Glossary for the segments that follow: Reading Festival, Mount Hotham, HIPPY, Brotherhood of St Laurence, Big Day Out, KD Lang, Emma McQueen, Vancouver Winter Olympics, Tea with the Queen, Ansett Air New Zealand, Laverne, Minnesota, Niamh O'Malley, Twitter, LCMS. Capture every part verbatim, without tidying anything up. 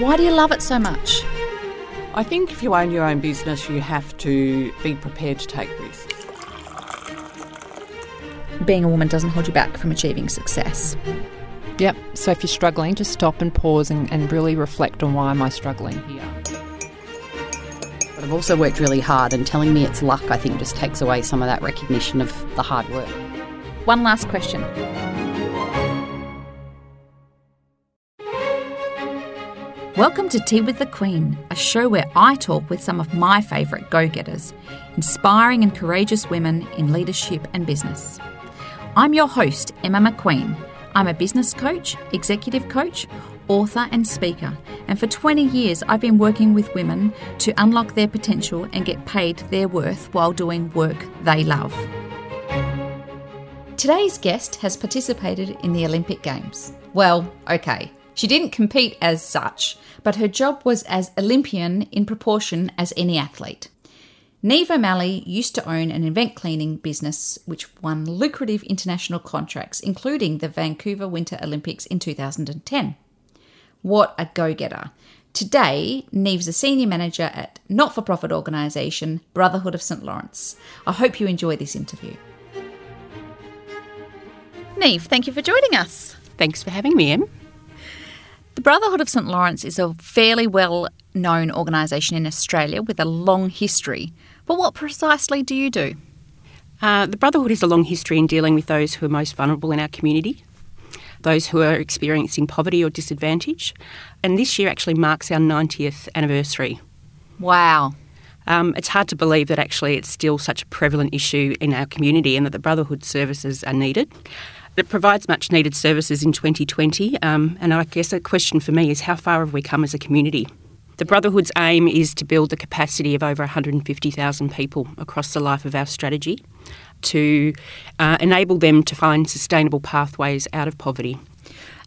Why do you love it so much? I think if you own your own business, you have to be prepared to take risks. Being a woman doesn't hold you back from achieving success. Yep, so if you're struggling, just stop and pause and, and really reflect on why am I struggling here. But I've also worked really hard, and telling me it's luck, I think, just takes away some of that recognition of the hard work. One last question. Welcome to Tea with the Queen, a show where I talk with some of my favourite go-getters, inspiring and courageous women in leadership and business. I'm your host, Emma McQueen. I'm a business coach, executive coach, author and speaker, and for twenty years I've been working with women to unlock their potential and get paid their worth while doing work they love. Today's guest has participated in the Olympic Games. Well, okay. She didn't compete as such, but her job was as Olympian in proportion as any athlete. Niamh O'Malley used to own an event cleaning business which won lucrative international contracts, including the Vancouver Winter Olympics in two thousand ten. What a go-getter. Today, Niamh's a senior manager at not-for-profit organisation Brotherhood of St Laurence. I hope you enjoy this interview. Niamh, thank you for joining us. Thanks for having me, Em. The Brotherhood of St Laurence is a fairly well-known organisation in Australia with a long history. But what precisely do you do? Uh, the Brotherhood has a long history in dealing with those who are most vulnerable in our community, those who are experiencing poverty or disadvantage. And this year actually marks our ninetieth anniversary. Wow. Um, it's hard to believe that actually it's still such a prevalent issue in our community and that the Brotherhood services are needed. It provides much needed services in twenty twenty, um, and I guess a question for me is how far have we come as a community? The Brotherhood's aim is to build the capacity of over one hundred fifty thousand people across the life of our strategy to uh, enable them to find sustainable pathways out of poverty.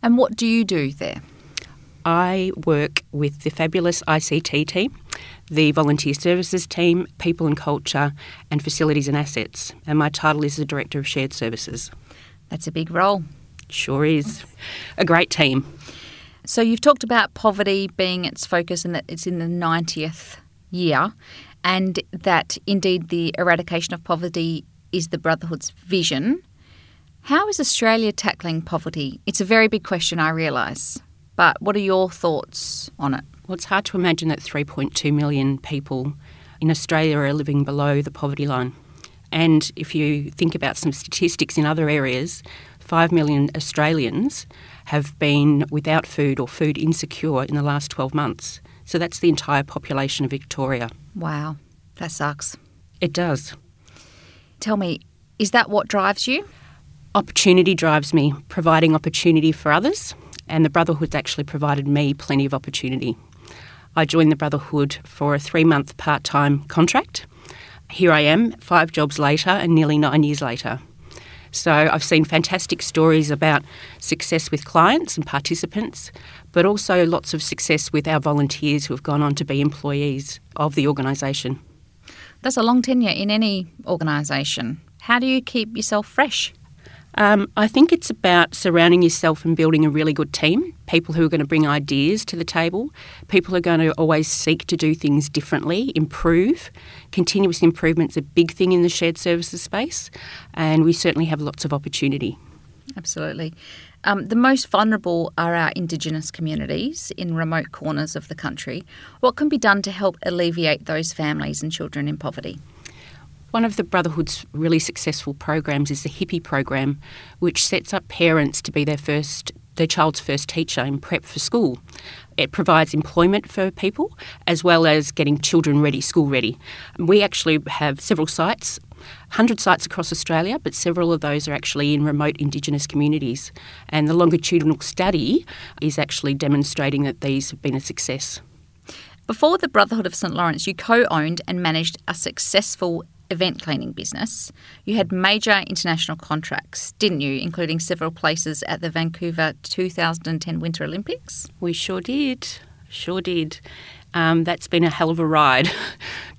And what do you do there? I work with the fabulous I C T team, the volunteer services team, people and culture, and facilities and assets. And my title is the Director of Shared Services. That's a big role. Sure is. A great team. So you've talked about poverty being its focus and that it's in the ninetieth year, and that indeed the eradication of poverty is the Brotherhood's vision. How is Australia tackling poverty? It's a very big question, I realise, but what are your thoughts on it? Well, it's hard to imagine that three point two million people in Australia are living below the poverty line. And if you think about some statistics in other areas, five million Australians have been without food or food insecure in the last twelve months. So that's the entire population of Victoria. Wow, that sucks. It does. Tell me, is that what drives you? Opportunity drives me, providing opportunity for others. And the Brotherhood's actually provided me plenty of opportunity. I joined the Brotherhood for a three-month part-time contract. Here I am, five jobs later and nearly nine years later. So I've seen fantastic stories about success with clients and participants, but also lots of success with our volunteers who have gone on to be employees of the organisation. That's a long tenure in any organisation. How do you keep yourself fresh? Um, I think it's about surrounding yourself and building a really good team, people who are going to bring ideas to the table, people who are going to always seek to do things differently, improve. Continuous improvement's a big thing in the shared services space, and we certainly have lots of opportunity. Absolutely. Um, the most vulnerable are our Indigenous communities in remote corners of the country. What can be done to help alleviate those families and children in poverty? One of the Brotherhood's really successful programs is the HIPPY program, which sets up parents to be their first, their child's first teacher in prep for school. It provides employment for people as well as getting children ready, school ready. We actually have several sites, one hundred sites across Australia, but several of those are actually in remote Indigenous communities. And the longitudinal study is actually demonstrating that these have been a success. Before the Brotherhood of St Laurence, you co-owned and managed a successful event cleaning business. You had major international contracts, didn't you, including several places at the Vancouver two thousand ten Winter Olympics? We sure did. Sure did. um, that's been a hell of a ride.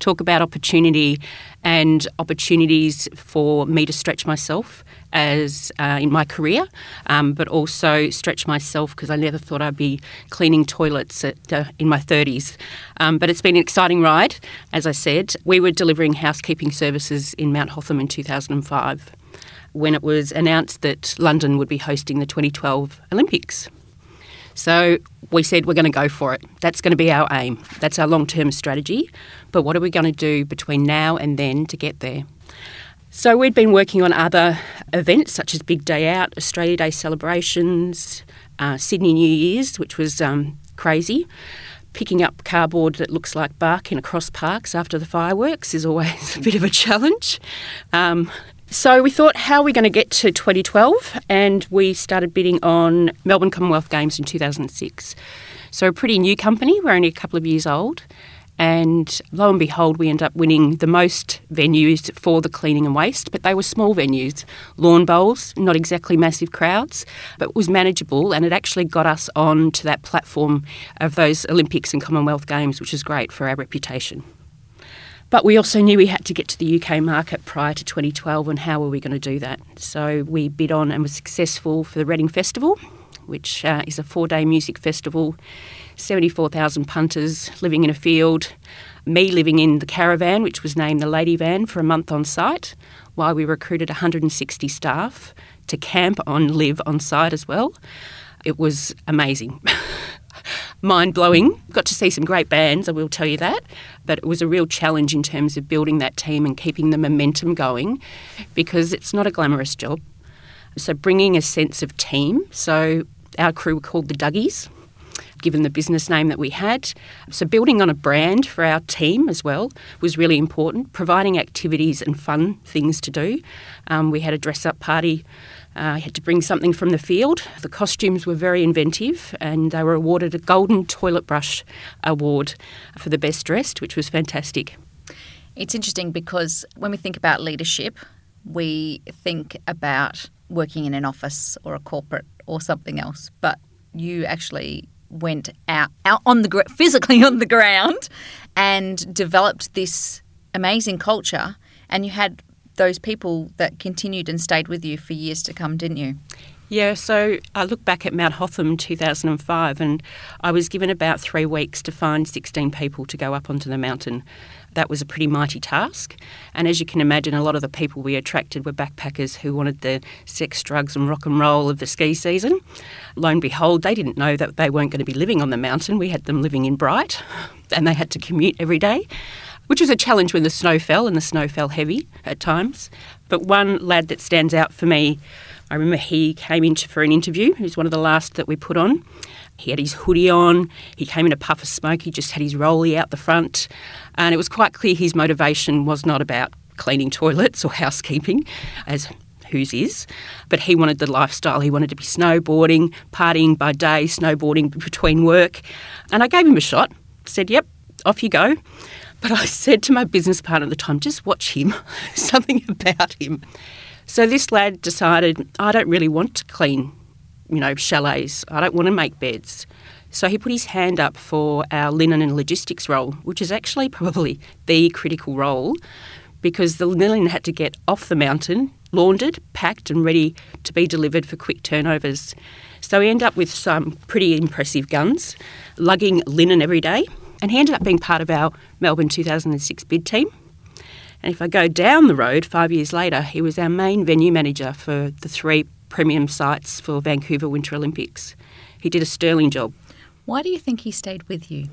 Talk about opportunity and opportunities for me to stretch myself as uh, in my career, um, but also stretch myself because I never thought I'd be cleaning toilets at, uh, in my thirties. Um, but it's been an exciting ride, as I said. We were delivering housekeeping services in Mount Hotham in two thousand five when it was announced that London would be hosting the twenty twelve Olympics. So we said we're going to go for it. That's going to be our aim. That's our long-term strategy. But what are we going to do between now and then to get there? So we'd been working on other events such as Big Day Out, Australia Day celebrations, uh, Sydney New Year's, which was um, crazy. Picking up cardboard that looks like bark in across parks after the fireworks is always a bit of a challenge. Um So we thought, how are we going to get to twenty twelve? And we started bidding on Melbourne Commonwealth Games in two thousand six. So a pretty new company. We're only a couple of years old. And lo and behold, we end up winning the most venues for the cleaning and waste. But they were small venues, lawn bowls, not exactly massive crowds, but it was manageable. And it actually got us on to that platform of those Olympics and Commonwealth Games, which is great for our reputation. But we also knew we had to get to the U K market prior to twenty twelve, and how were we going to do that? So we bid on and were successful for the Reading Festival, which uh, is a four-day music festival, seventy-four thousand punters living in a field, me living in the caravan, which was named the Lady Van, for a month on site, while we recruited one hundred sixty staff to camp on, live on site as well. It was amazing. Mind-blowing. Got to see some great bands, I will tell you that, but it was a real challenge in terms of building that team and keeping the momentum going, because it's not a glamorous job. So bringing a sense of team. So our crew were called the Duggies, given the business name that we had. So building on a brand for our team as well was really important, providing activities and fun things to do. Um, we had a dress-up party. I uh, had to bring something from the field. The costumes were very inventive, and they were awarded a Golden Toilet Brush Award for the best dressed, which was fantastic. It's interesting because when we think about leadership, we think about working in an office or a corporate or something else, but you actually went out, out on the gr- physically on the ground and developed this amazing culture, and you had those people that continued and stayed with you for years to come, didn't you? Yeah, so I look back at Mount Hotham two thousand five, and I was given about three weeks to find sixteen people to go up onto the mountain. That was a pretty mighty task. And as you can imagine, a lot of the people we attracted were backpackers who wanted the sex, drugs and rock and roll of the ski season. Lo and behold, they didn't know that they weren't going to be living on the mountain. We had them living in Bright, and they had to commute every day, which was a challenge when the snow fell, and the snow fell heavy at times. But one lad that stands out for me, I remember he came in for an interview. He was one of the last that we put on. He had his hoodie on. He came in a puff of smoke. He just had his rollie out the front. And it was quite clear his motivation was not about cleaning toilets or housekeeping, as whose is, but he wanted the lifestyle. He wanted to be snowboarding, partying by day, snowboarding between work. And I gave him a shot, said, yep, off you go. But I said to my business partner at the time, just watch him, something about him. So this lad decided, I don't really want to clean, you know, chalets. I don't want to make beds. So he put his hand up for our linen and logistics role, which is actually probably the critical role, because the linen had to get off the mountain, laundered, packed and ready to be delivered for quick turnovers. So we end up with some pretty impressive guns, lugging linen every day. And he ended up being part of our Melbourne two thousand six bid team. And if I go down the road, five years later, he was our main venue manager for the three premium sites for Vancouver Winter Olympics. He did a sterling job. Why do you think he stayed with you?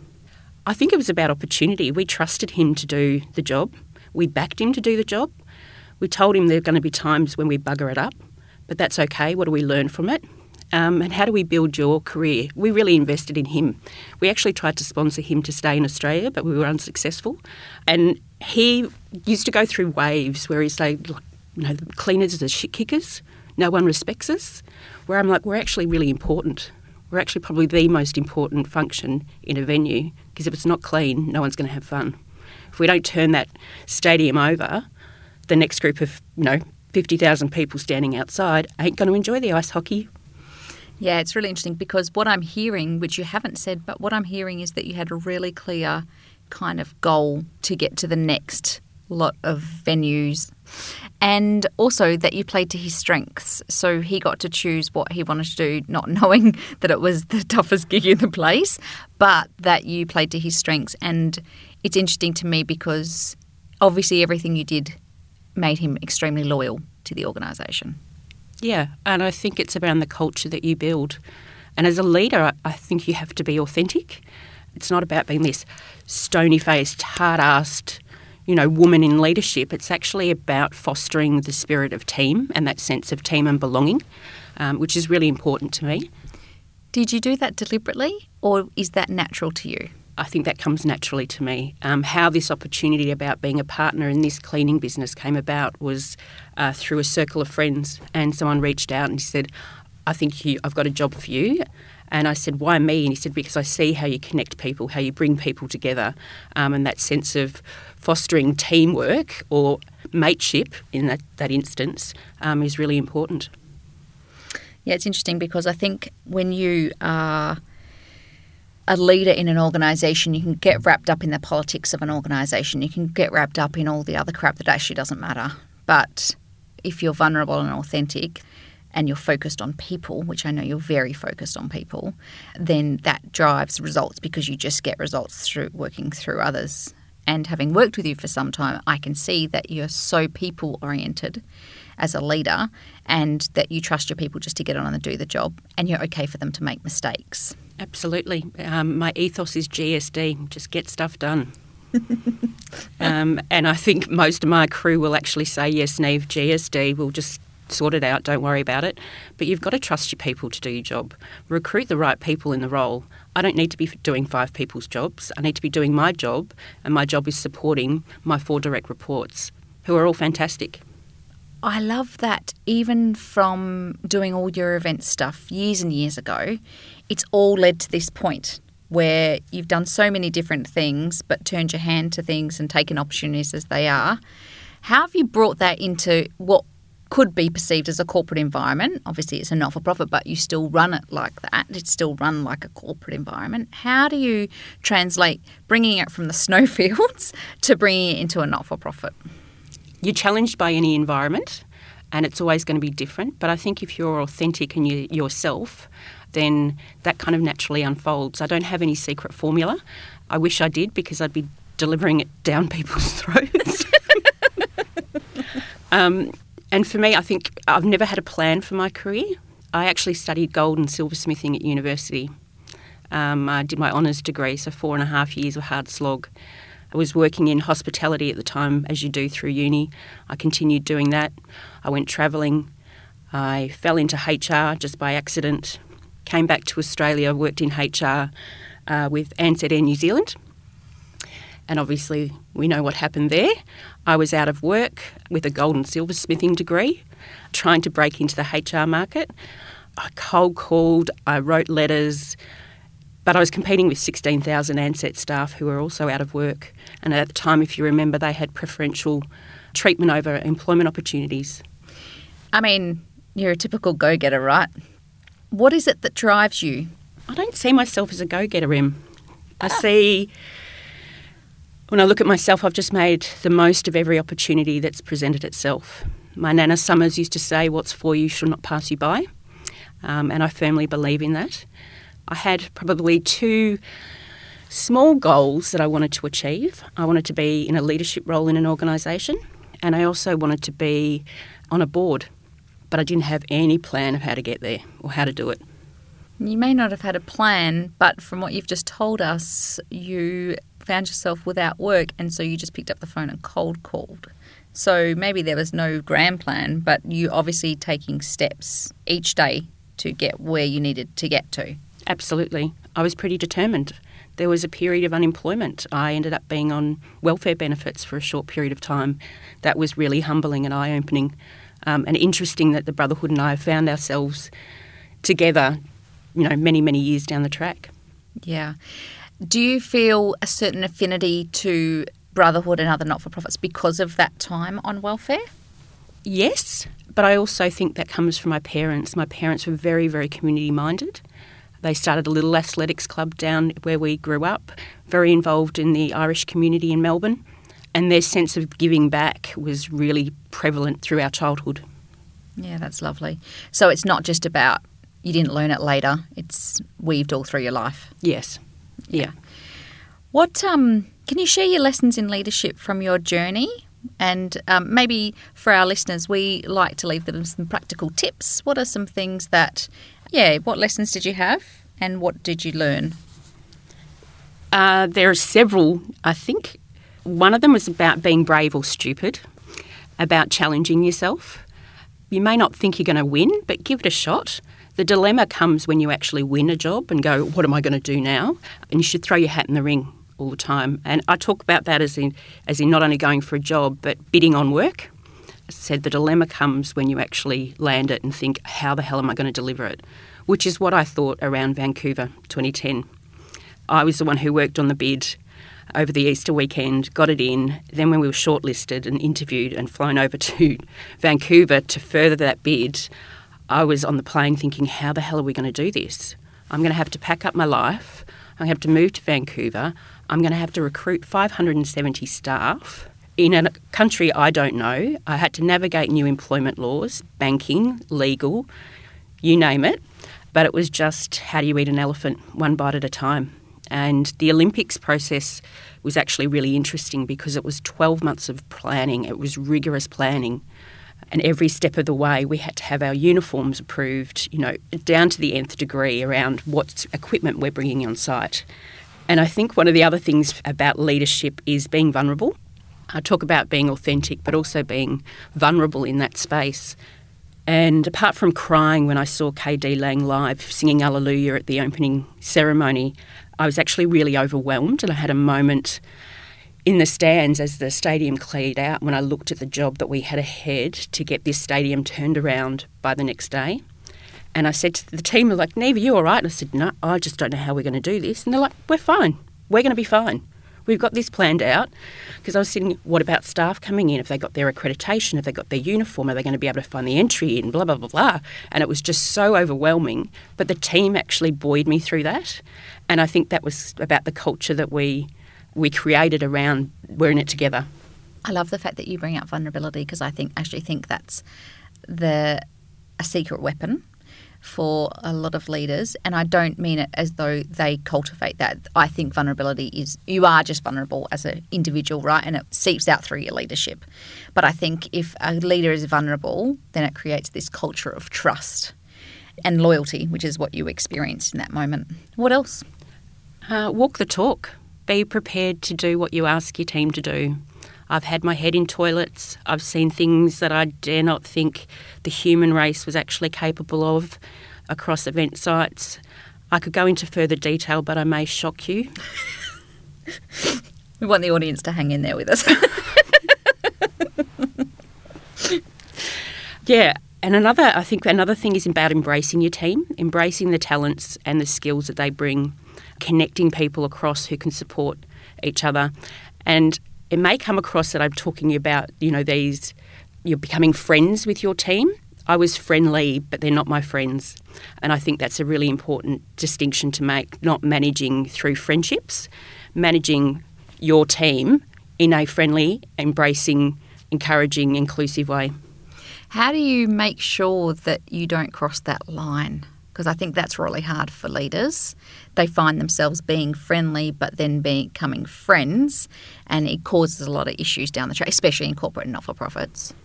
I think it was about opportunity. We trusted him to do the job. We backed him to do the job. We told him there are going to be times when we bugger it up, but that's okay. What do we learn from it? Um, and how do we build your career? We really invested in him. We actually tried to sponsor him to stay in Australia, but we were unsuccessful. And he used to go through waves where he'd say, you know, the cleaners are shit kickers. No one respects us. Where I'm like, we're actually really important. We're actually probably the most important function in a venue, because if it's not clean, no one's going to have fun. If we don't turn that stadium over, the next group of, you know, fifty thousand people standing outside ain't going to enjoy the ice hockey. Yeah, it's really interesting because what I'm hearing, which you haven't said, but what I'm hearing is that you had a really clear kind of goal to get to the next lot of venues, and also that you played to his strengths. So he got to choose what he wanted to do, not knowing that it was the toughest gig in the place, but that you played to his strengths. And it's interesting to me because obviously everything you did made him extremely loyal to the organisation. Yeah, and I think it's around the culture that you build. And as a leader, I think you have to be authentic. It's not about being this stony-faced, hard-assed, you know, woman in leadership. It's actually about fostering the spirit of team and that sense of team and belonging, um, which is really important to me. Did you do that deliberately, or is that natural to you? I think that comes naturally to me. Um, how this opportunity about being a partner in this cleaning business came about was uh, through a circle of friends, and someone reached out and said, I think you, I've got a job for you. And I said, why me? And he said, because I see how you connect people, how you bring people together, um, and that sense of fostering teamwork or mateship in that, that instance um, is really important. Yeah, it's interesting because I think when you are a leader in an organisation, you can get wrapped up in the politics of an organisation. You can get wrapped up in all the other crap that actually doesn't matter. But if you're vulnerable and authentic and you're focused on people, which I know you're very focused on people, then that drives results because you just get results through working through others. And having worked with you for some time, I can see that you're so people-oriented as a leader and that you trust your people just to get on and do the job, and you're okay for them to make mistakes. Absolutely. Um, my ethos is G S D, just get stuff done. um, and I think most of my crew will actually say, yes, Niamh, G S D, we'll just sort it out, don't worry about it. But you've got to trust your people to do your job. Recruit the right people in the role. I don't need to be doing five people's jobs. I need to be doing my job, and my job is supporting my four direct reports, who are all fantastic. I love that even from doing all your event stuff years and years ago, it's all led to this point where you've done so many different things but turned your hand to things and taken opportunities as they are. How have you brought that into what could be perceived as a corporate environment? Obviously, it's a not-for-profit, but you still run it like that. It's still run like a corporate environment. How do you translate bringing it from the snowfields to bringing it into a not-for-profit? You're challenged by any environment, and it's always going to be different. But I think if you're authentic and you yourself, then that kind of naturally unfolds. I don't have any secret formula. I wish I did, because I'd be delivering it down people's throats. um, and for me, I think I've never had a plan for my career. I actually studied gold and silversmithing at university. Um, I did my honours degree, so four and a half years of hard slog. I was working in hospitality at the time, as you do through uni. I continued doing that. I went travelling. I fell into H R just by accident. Came back to Australia, worked in H R uh, with Ansett Air New Zealand. And obviously, we know what happened there. I was out of work with a gold and silversmithing degree, trying to break into the H R market. I cold called, I wrote letters, but I was competing with sixteen thousand Ansett staff who were also out of work. And at the time, if you remember, they had preferential treatment over employment opportunities. I mean, you're a typical go-getter, right? What is it that drives you? I don't see myself as a go-getter, Em. I see, when I look at myself, I've just made the most of every opportunity that's presented itself. My Nana Summers used to say, what's for you shall not pass you by. Um, and I firmly believe in that. I had probably two small goals that I wanted to achieve. I wanted to be in a leadership role in an organisation, and I also wanted to be on a board, but I didn't have any plan of how to get there or how to do it. You may not have had a plan, but from what you've just told us, you found yourself without work, and so you just picked up the phone and cold called. So maybe there was no grand plan, but you obviously taking steps each day to get where you needed to get to. Absolutely. I was pretty determined. There was a period of unemployment. I ended up being on welfare benefits for a short period of time. That was really humbling and eye-opening, um, and interesting that the Brotherhood and I found ourselves together, you know, many, many years down the track. Yeah. Do you feel a certain affinity to Brotherhood and other not-for-profits because of that time on welfare? yes, but I also think that comes from my parents. My parents were very, very community-minded. They started a little athletics club down where we grew up, very involved in the Irish community in Melbourne, and their sense of giving back was really prevalent through our childhood. Yeah, that's lovely. So it's not just about you didn't learn it later, it's weaved all through your life. Yes. Yeah. yeah. What um, can you share your lessons in leadership from your journey? And um, maybe for our listeners, we like to leave them some practical tips. What are some things that, yeah, what lessons did you have and what did you learn? Uh, there are several, I think. One of them was about being brave or stupid, about challenging yourself. You may not think you're going to win, but give it a shot. The dilemma comes when you actually win a job and go, what am I going to do now? And you should throw your hat in the ring all the time. And I talk about that as in as in not only going for a job, but bidding on work. As I said, the dilemma comes when you actually land it and think, how the hell am I going to deliver it? Which is what I thought around Vancouver twenty ten. I was the one who worked on the bid over the Easter weekend, got it in. Then when we were shortlisted and interviewed and flown over to Vancouver to further that bid, I was on the plane thinking, how the hell are we going to do this? I'm going to have to pack up my life. I'm going to have to move to Vancouver. I'm going to have to recruit five hundred seventy staff in a country I don't know. I had to navigate new employment laws, banking, legal, you name it. But it was just, how do you eat an elephant? One bite at a time. And the Olympics process was actually really interesting because it was twelve months of planning. It was rigorous planning. And every step of the way, we had to have our uniforms approved, you know, down to the nth degree around what equipment we're bringing on site. And I think one of the other things about leadership is being vulnerable. I talk about being authentic, but also being vulnerable in that space. And apart from crying when I saw K D Lang live singing Hallelujah at the opening ceremony, I was actually really overwhelmed, and I had a moment in the stands as the stadium cleared out when I looked at the job that we had ahead to get this stadium turned around by the next day. And I said to the team, like, Niamh, are you all right? And I said, no, I just don't know how we're going to do this. And they're like, we're fine. We're going to be fine. We've got this planned out. Because I was thinking, what about staff coming in? Have they got their accreditation? Have they got their uniform? Are they going to be able to find the entry in? Blah, blah, blah, blah. And it was just so overwhelming. But the team actually buoyed me through that. And I think that was about the culture that we we created around we're in it together. I love the fact that you bring up vulnerability, because I think actually think that's the a secret weapon for a lot of leaders, and I don't mean it as though they cultivate that. I think vulnerability is, you are just vulnerable as an individual, right? And it seeps out through your leadership. But I think if a leader is vulnerable, then it creates this culture of trust and loyalty, which is what you experienced in that moment. What else? Uh, walk the talk. Be prepared to do what you ask your team to do. I've had my head in toilets. I've seen things that I dare not think the human race was actually capable of across event sites. I could go into further detail, but I may shock you. We want the audience to hang in there with us. Yeah, and another, I think another thing is about embracing your team, embracing the talents and the skills that they bring, connecting people across who can support each other. And it may come across that I'm talking about, you know, these, you're becoming friends with your team. I was friendly, but they're not my friends. And I think that's a really important distinction to make, not managing through friendships, managing your team in a friendly, embracing, encouraging, inclusive way. How do you make sure that you don't cross that line? Because I think that's really hard for leaders. They find themselves being friendly, but then becoming friends, and it causes a lot of issues down the track, especially in corporate and not-for-profits.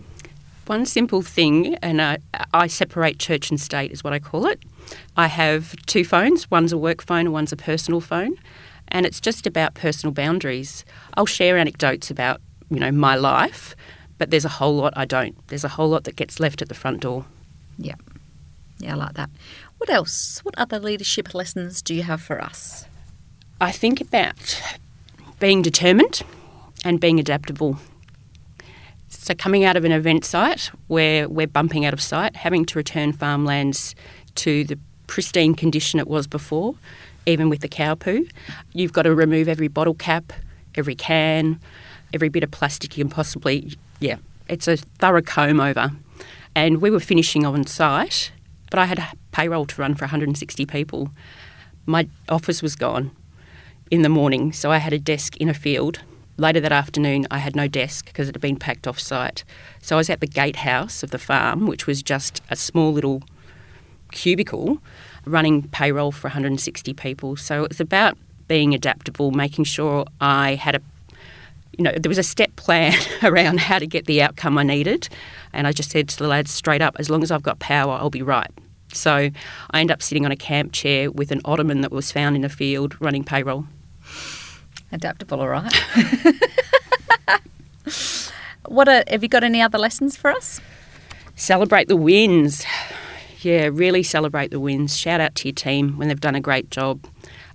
One simple thing, and I, I separate church and state is what I call it. I have two phones. One's a work phone and one's a personal phone, and it's just about personal boundaries. I'll share anecdotes about, you know, my life, but there's a whole lot I don't. There's a whole lot that gets left at the front door. Yeah. Yeah, I like that. What else? What other leadership lessons do you have for us? I think about being determined and being adaptable. So coming out of an event site where we're bumping out of sight, having to return farmlands to the pristine condition it was before, even with the cow poo, you've got to remove every bottle cap, every can, every bit of plastic you can possibly, yeah, It's a thorough comb over. And we were finishing on site, but I had a payroll to run for one hundred sixty people. My office was gone in the morning, so I had a desk in a field. Later that afternoon, I had no desk because it had been packed off site. So I was at the gatehouse of the farm, which was just a small little cubicle, running payroll for one hundred sixty people. So it was about being adaptable, making sure I had a, you know, there was a step plan around how to get the outcome I needed. And I just said to the lads straight up, as long as I've got power, I'll be right. So I ended up sitting on a camp chair with an ottoman that was found in a field running payroll. Adaptable, all right. What are, have you got any other lessons for us? Celebrate the wins. Yeah, really celebrate the wins. Shout out to your team when they've done a great job.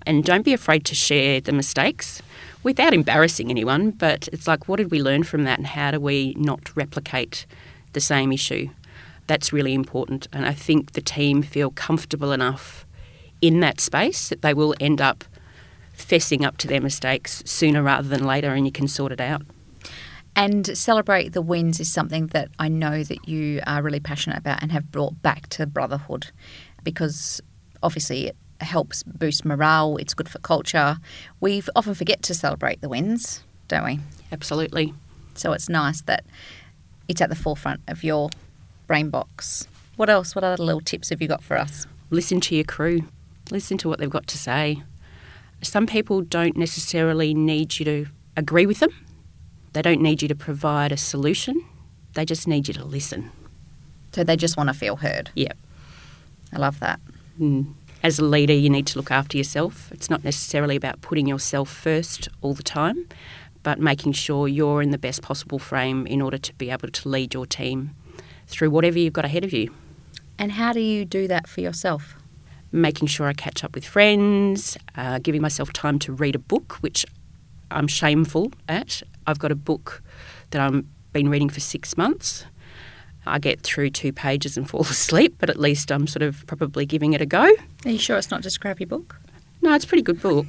And don't be afraid to share the mistakes without embarrassing anyone. But it's like, what did we learn from that and how do we not replicate the same issue? That's really important. And I think the team feel comfortable enough in that space that they will end up fessing up to their mistakes sooner rather than later, and you can sort it out. And celebrate the wins is something that I know that you are really passionate about and have brought back to Brotherhood, because obviously it helps boost morale, it's good for culture. We often forget to celebrate the wins, don't we? Absolutely. So it's nice that it's at the forefront of your brain box. What else? What other little tips have you got for us? Listen to your crew. Listen to what they've got to say. Some people don't necessarily need you to agree with them. They don't need you to provide a solution. They just need you to listen. So they just want to feel heard. Yeah. I love that. Mm. As a leader, you need to look after yourself. It's not necessarily about putting yourself first all the time, but making sure you're in the best possible frame in order to be able to lead your team through whatever you've got ahead of you. And how do you do that for yourself? Making sure I catch up with friends, uh, giving myself time to read a book, which I'm shameful at. I've got a book that I've been reading for six months. I get through two pages and fall asleep, but at least I'm sort of probably giving it a go. Are you sure it's not just a crappy book? No, it's a pretty good book.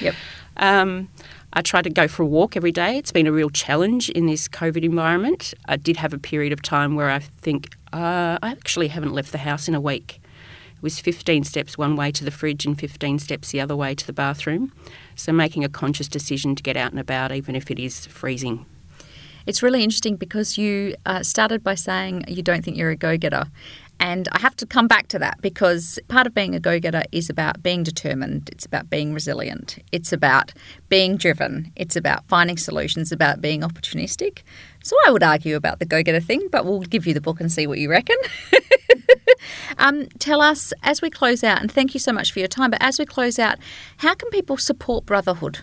Yep. Um, I try to go for a walk every day. It's been a real challenge in this COVID environment. I did have a period of time where I think, uh, I actually haven't left the house in a week. It was fifteen steps one way to the fridge and fifteen steps the other way to the bathroom. So making a conscious decision to get out and about, even if it is freezing. It's really interesting because you uh, started by saying you don't think you're a go-getter. And I have to come back to that, because part of being a go-getter is about being determined. It's about being resilient. It's about being driven. It's about finding solutions, about being opportunistic. So I would argue about the go-getter thing, but we'll give you the book and see what you reckon. um, tell us, as we close out, and thank you so much for your time, but as we close out, how can people support Brotherhood?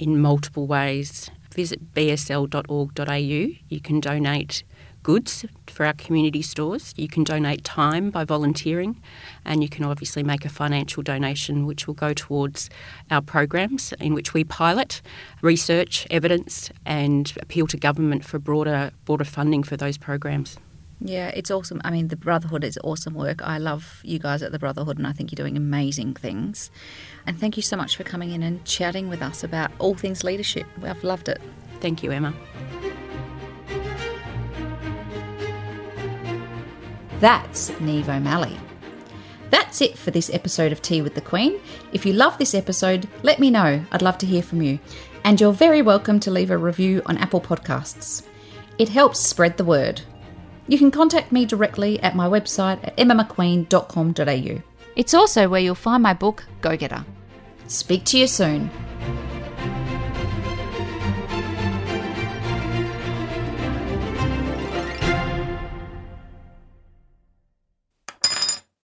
In multiple ways. Visit b s l dot org dot a u. You can donate goods for our community stores. You can donate time by volunteering, and you can obviously make a financial donation which will go towards our programs in which we pilot, research, evidence and appeal to government for broader, broader funding for those programs. Yeah, it's awesome. I mean, the Brotherhood is awesome work. I love you guys at the Brotherhood and I think you're doing amazing things. And thank you so much for coming in and chatting with us about all things leadership. I've loved it. Thank you, Emma. That's Niamh O'Malley. That's it for this episode of Tea with the Queen. If you love this episode, let me know. I'd love to hear from you. And you're very welcome to leave a review on Apple Podcasts. It helps spread the word. You can contact me directly at my website at emma mcqueen dot com dot a u. It's also where you'll find my book, Go-getter. Speak to you soon.